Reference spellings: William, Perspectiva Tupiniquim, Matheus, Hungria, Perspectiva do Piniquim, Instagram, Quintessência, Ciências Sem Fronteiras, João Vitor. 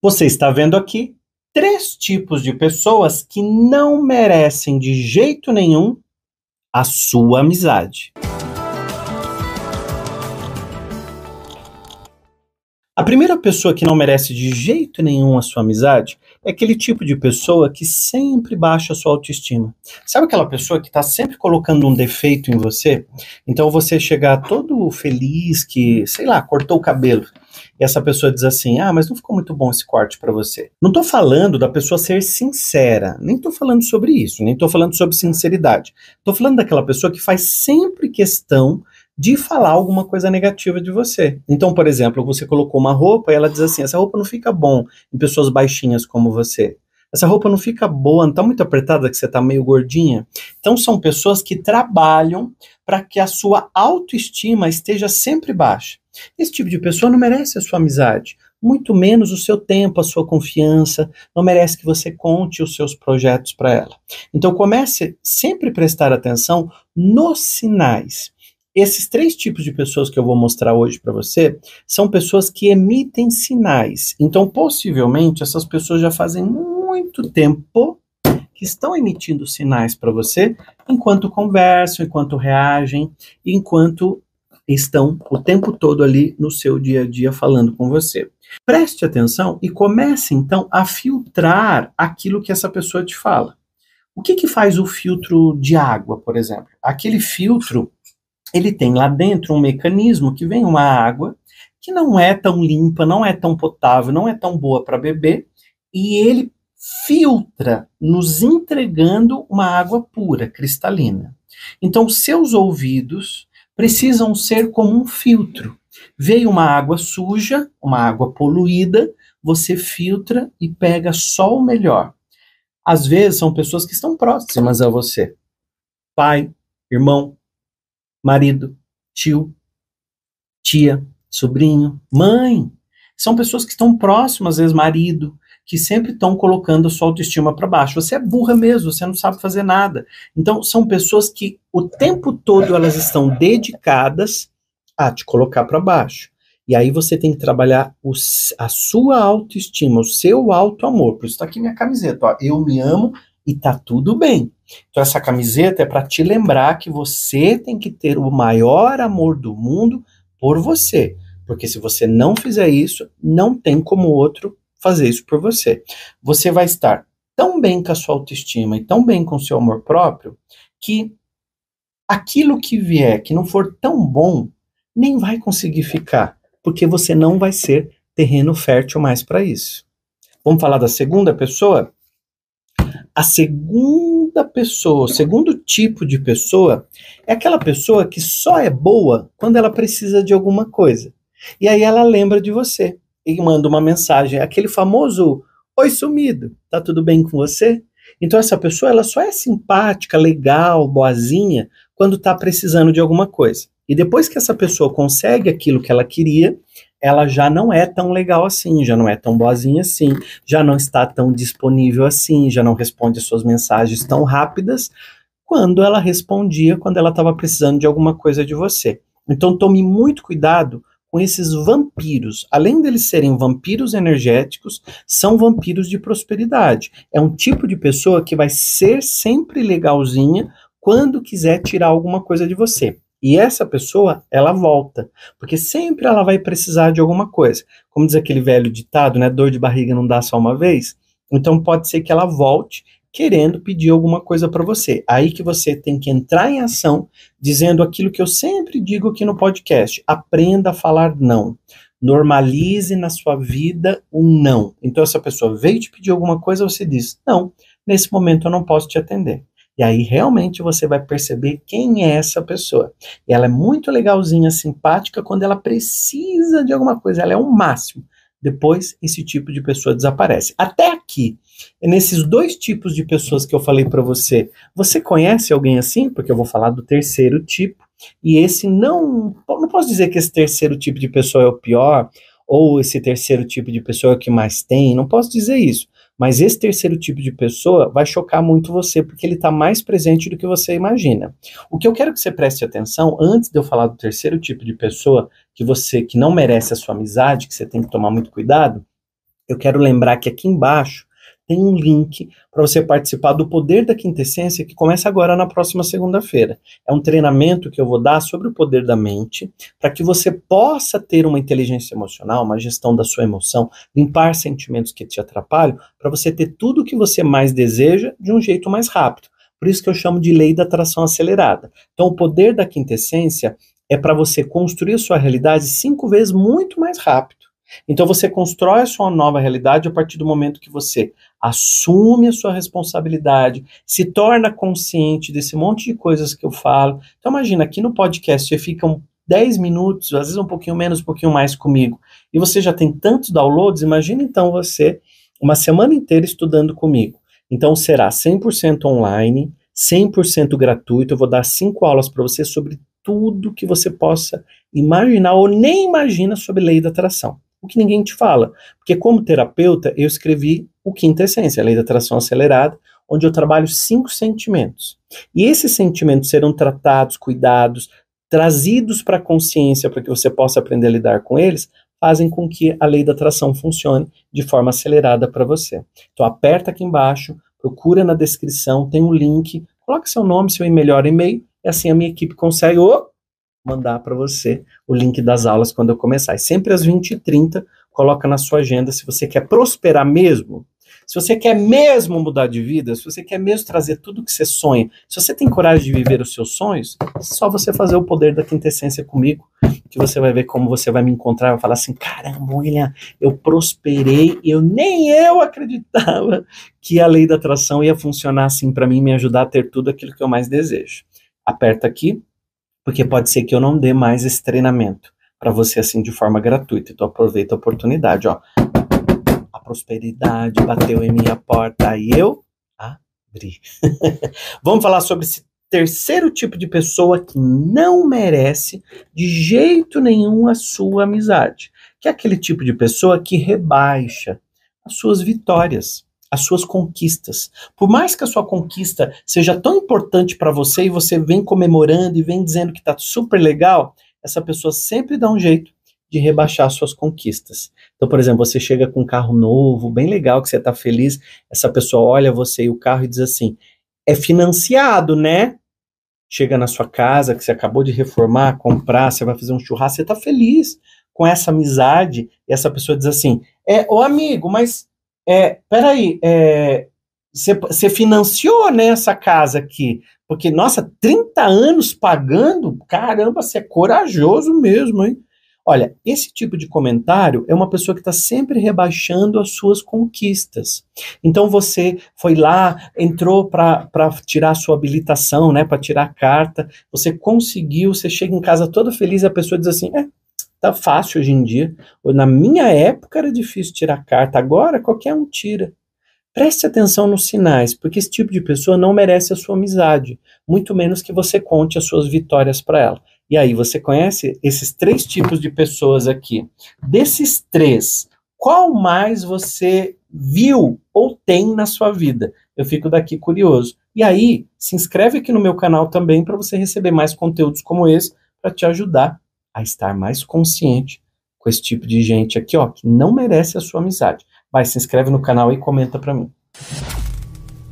Você está vendo aqui 3 tipos de pessoas que não merecem de jeito nenhum a sua amizade. A primeira pessoa que não merece de jeito nenhum a sua amizade é aquele tipo de pessoa que sempre baixa a sua autoestima. Sabe aquela pessoa que está sempre colocando um defeito em você? Então você chegar todo feliz que, sei lá, cortou o cabelo. E essa pessoa diz assim, ah, mas não ficou muito bom esse corte pra você. Não tô falando da pessoa ser sincera, nem tô falando sobre isso, nem tô falando sobre sinceridade. Tô falando daquela pessoa que faz sempre questão de falar alguma coisa negativa de você. Então, por exemplo, você colocou uma roupa e ela diz assim, essa roupa não fica bom em pessoas baixinhas como você. Essa roupa não fica boa, não tá muito apertada, que você tá meio gordinha. Então são pessoas que trabalham para que a sua autoestima esteja sempre baixa. Esse tipo de pessoa não merece a sua amizade, muito menos o seu tempo, a sua confiança, não merece que você conte os seus projetos para ela. Então comece sempre a prestar atenção nos sinais. Esses 3 tipos de pessoas que eu vou mostrar hoje para você são pessoas que emitem sinais. Então possivelmente essas pessoas já fazem muito tempo que estão emitindo sinais para você enquanto conversam, enquanto reagem, enquanto estão o tempo todo ali no seu dia a dia falando com você. Preste atenção e comece então a filtrar aquilo que essa pessoa te fala. O que faz o filtro de água, por exemplo? Aquele filtro, ele tem lá dentro um mecanismo que vem uma água que não é tão limpa, não é tão potável, não é tão boa para beber, e ele filtra, nos entregando uma água pura, cristalina. Então, seus ouvidos precisam ser como um filtro. Veio uma água suja, uma água poluída, você filtra e pega só o melhor. Às vezes são pessoas que estão próximas a você. Pai, irmão, marido, tio, tia, sobrinho, mãe. São pessoas que estão próximas, às vezes marido, que sempre estão colocando a sua autoestima para baixo. Você é burra mesmo, você não sabe fazer nada. Então, são pessoas que o tempo todo elas estão dedicadas a te colocar para baixo. E aí você tem que trabalhar a sua autoestima, o seu autoamor. Por isso está aqui minha camiseta, ó. Eu me amo e tá tudo bem. Então essa camiseta é para te lembrar que você tem que ter o maior amor do mundo por você. Porque se você não fizer isso, não tem como outro fazer isso por você. Você vai estar tão bem com a sua autoestima e tão bem com o seu amor próprio que aquilo que vier, que não for tão bom, nem vai conseguir ficar, porque você não vai ser terreno fértil mais para isso. Vamos falar da segunda pessoa? A segunda pessoa, o segundo tipo de pessoa é aquela pessoa que só é boa quando ela precisa de alguma coisa. E aí ela lembra de você e manda uma mensagem, aquele famoso "Oi, sumido, tá tudo bem com você?" Então essa pessoa ela só é simpática, legal, boazinha quando tá precisando de alguma coisa. E depois que essa pessoa consegue aquilo que ela queria, ela já não é tão legal assim, já não é tão boazinha assim, já não está tão disponível assim, já não responde as suas mensagens tão rápidas quando ela respondia, quando ela estava precisando de alguma coisa de você. Então tome muito cuidado com esses vampiros. Além deles serem vampiros energéticos, são vampiros de prosperidade. É um tipo de pessoa que vai ser sempre legalzinha quando quiser tirar alguma coisa de você. E essa pessoa, ela volta, porque sempre ela vai precisar de alguma coisa. Como diz aquele velho ditado, né? Dor de barriga não dá só uma vez. Então pode ser que ela volte querendo pedir alguma coisa para você. Aí que você tem que entrar em ação, dizendo aquilo que eu sempre digo aqui no podcast. Aprenda a falar não. Normalize na sua vida o não. Então essa pessoa veio te pedir alguma coisa, você diz, não, nesse momento eu não posso te atender. E aí realmente você vai perceber quem é essa pessoa. E ela é muito legalzinha, simpática, quando ela precisa de alguma coisa, ela é o máximo. Depois esse tipo de pessoa desaparece. Até aqui, nesses 2 tipos de pessoas que eu falei para você, você conhece alguém assim? Porque eu vou falar do terceiro tipo. E esse não posso dizer que esse terceiro tipo de pessoa é o pior, ou esse terceiro tipo de pessoa é o que mais tem, não posso dizer isso. Mas esse terceiro tipo de pessoa vai chocar muito você, porque ele está mais presente do que você imagina. O que eu quero que você preste atenção, antes de eu falar do terceiro tipo de pessoa, que não merece a sua amizade, que você tem que tomar muito cuidado, eu quero lembrar que aqui embaixo tem um link para você participar do Poder da Quintessência, que começa agora na próxima segunda-feira. É um treinamento que eu vou dar sobre o poder da mente, para que você possa ter uma inteligência emocional, uma gestão da sua emoção, limpar sentimentos que te atrapalham, para você ter tudo o que você mais deseja de um jeito mais rápido. Por isso que eu chamo de lei da atração acelerada. Então, o Poder da Quintessência é para você construir a sua realidade 5 vezes muito mais rápido. Então você constrói a sua nova realidade a partir do momento que você assume a sua responsabilidade, se torna consciente desse monte de coisas que eu falo. Então imagina, aqui no podcast você fica 10 minutos, às vezes um pouquinho menos, um pouquinho mais comigo, e você já tem tantos downloads, imagina então você uma semana inteira estudando comigo. Então será 100% online, 100% gratuito, eu vou dar 5 aulas para você sobre tudo que você possa imaginar ou nem imagina sobre lei da atração. O que ninguém te fala, porque como terapeuta eu escrevi o Quintessência, a lei da atração acelerada, onde eu trabalho 5 sentimentos. E esses sentimentos serão tratados, cuidados, trazidos para a consciência para que você possa aprender a lidar com eles, fazem com que a lei da atração funcione de forma acelerada para você. Então aperta aqui embaixo, procura na descrição, tem um link, coloque seu nome, seu melhor e-mail, e assim a minha equipe consegue... mandar para você o link das aulas quando eu começar. E sempre às 20h30, coloca na sua agenda se você quer prosperar mesmo, se você quer mesmo mudar de vida, se você quer mesmo trazer tudo que você sonha, se você tem coragem de viver os seus sonhos, é só você fazer o Poder da Quintessência comigo, que você vai ver como você vai me encontrar, vai falar assim, caramba, William, eu prosperei, nem eu acreditava que a lei da atração ia funcionar assim para mim, me ajudar a ter tudo aquilo que eu mais desejo. Aperta aqui, porque pode ser que eu não dê mais esse treinamento para você assim de forma gratuita. Então aproveita a oportunidade, ó. A prosperidade bateu em minha porta e eu abri. Vamos falar sobre esse terceiro tipo de pessoa que não merece de jeito nenhum a sua amizade. Que é aquele tipo de pessoa que rebaixa as suas vitórias, as suas conquistas. Por mais que a sua conquista seja tão importante para você e você vem comemorando e vem dizendo que está super legal, essa pessoa sempre dá um jeito de rebaixar as suas conquistas. Então, por exemplo, você chega com um carro novo, bem legal, que você está feliz, essa pessoa olha você e o carro e diz assim, é financiado, né? Chega na sua casa, que você acabou de reformar, comprar, você vai fazer um churrasco, você está feliz com essa amizade, e essa pessoa diz assim, ô amigo, mas... peraí, você financiou, né, essa casa aqui? Porque, nossa, 30 anos pagando? Caramba, você é corajoso mesmo, hein? Olha, esse tipo de comentário é uma pessoa que está sempre rebaixando as suas conquistas. Então você foi lá, entrou para tirar a sua habilitação, né, para tirar a carta, você conseguiu, você chega em casa todo feliz e a pessoa diz assim, tá fácil hoje em dia. Na minha época era difícil tirar carta, agora qualquer um tira. Preste atenção nos sinais, porque esse tipo de pessoa não merece a sua amizade, muito menos que você conte as suas vitórias para ela. E aí, você conhece esses 3 tipos de pessoas aqui? Desses 3, qual mais você viu ou tem na sua vida? Eu fico daqui curioso. E aí, se inscreve aqui no meu canal também para você receber mais conteúdos como esse, para te ajudar a estar mais consciente com esse tipo de gente aqui, ó, que não merece a sua amizade. Vai, se inscreve no canal e comenta pra mim.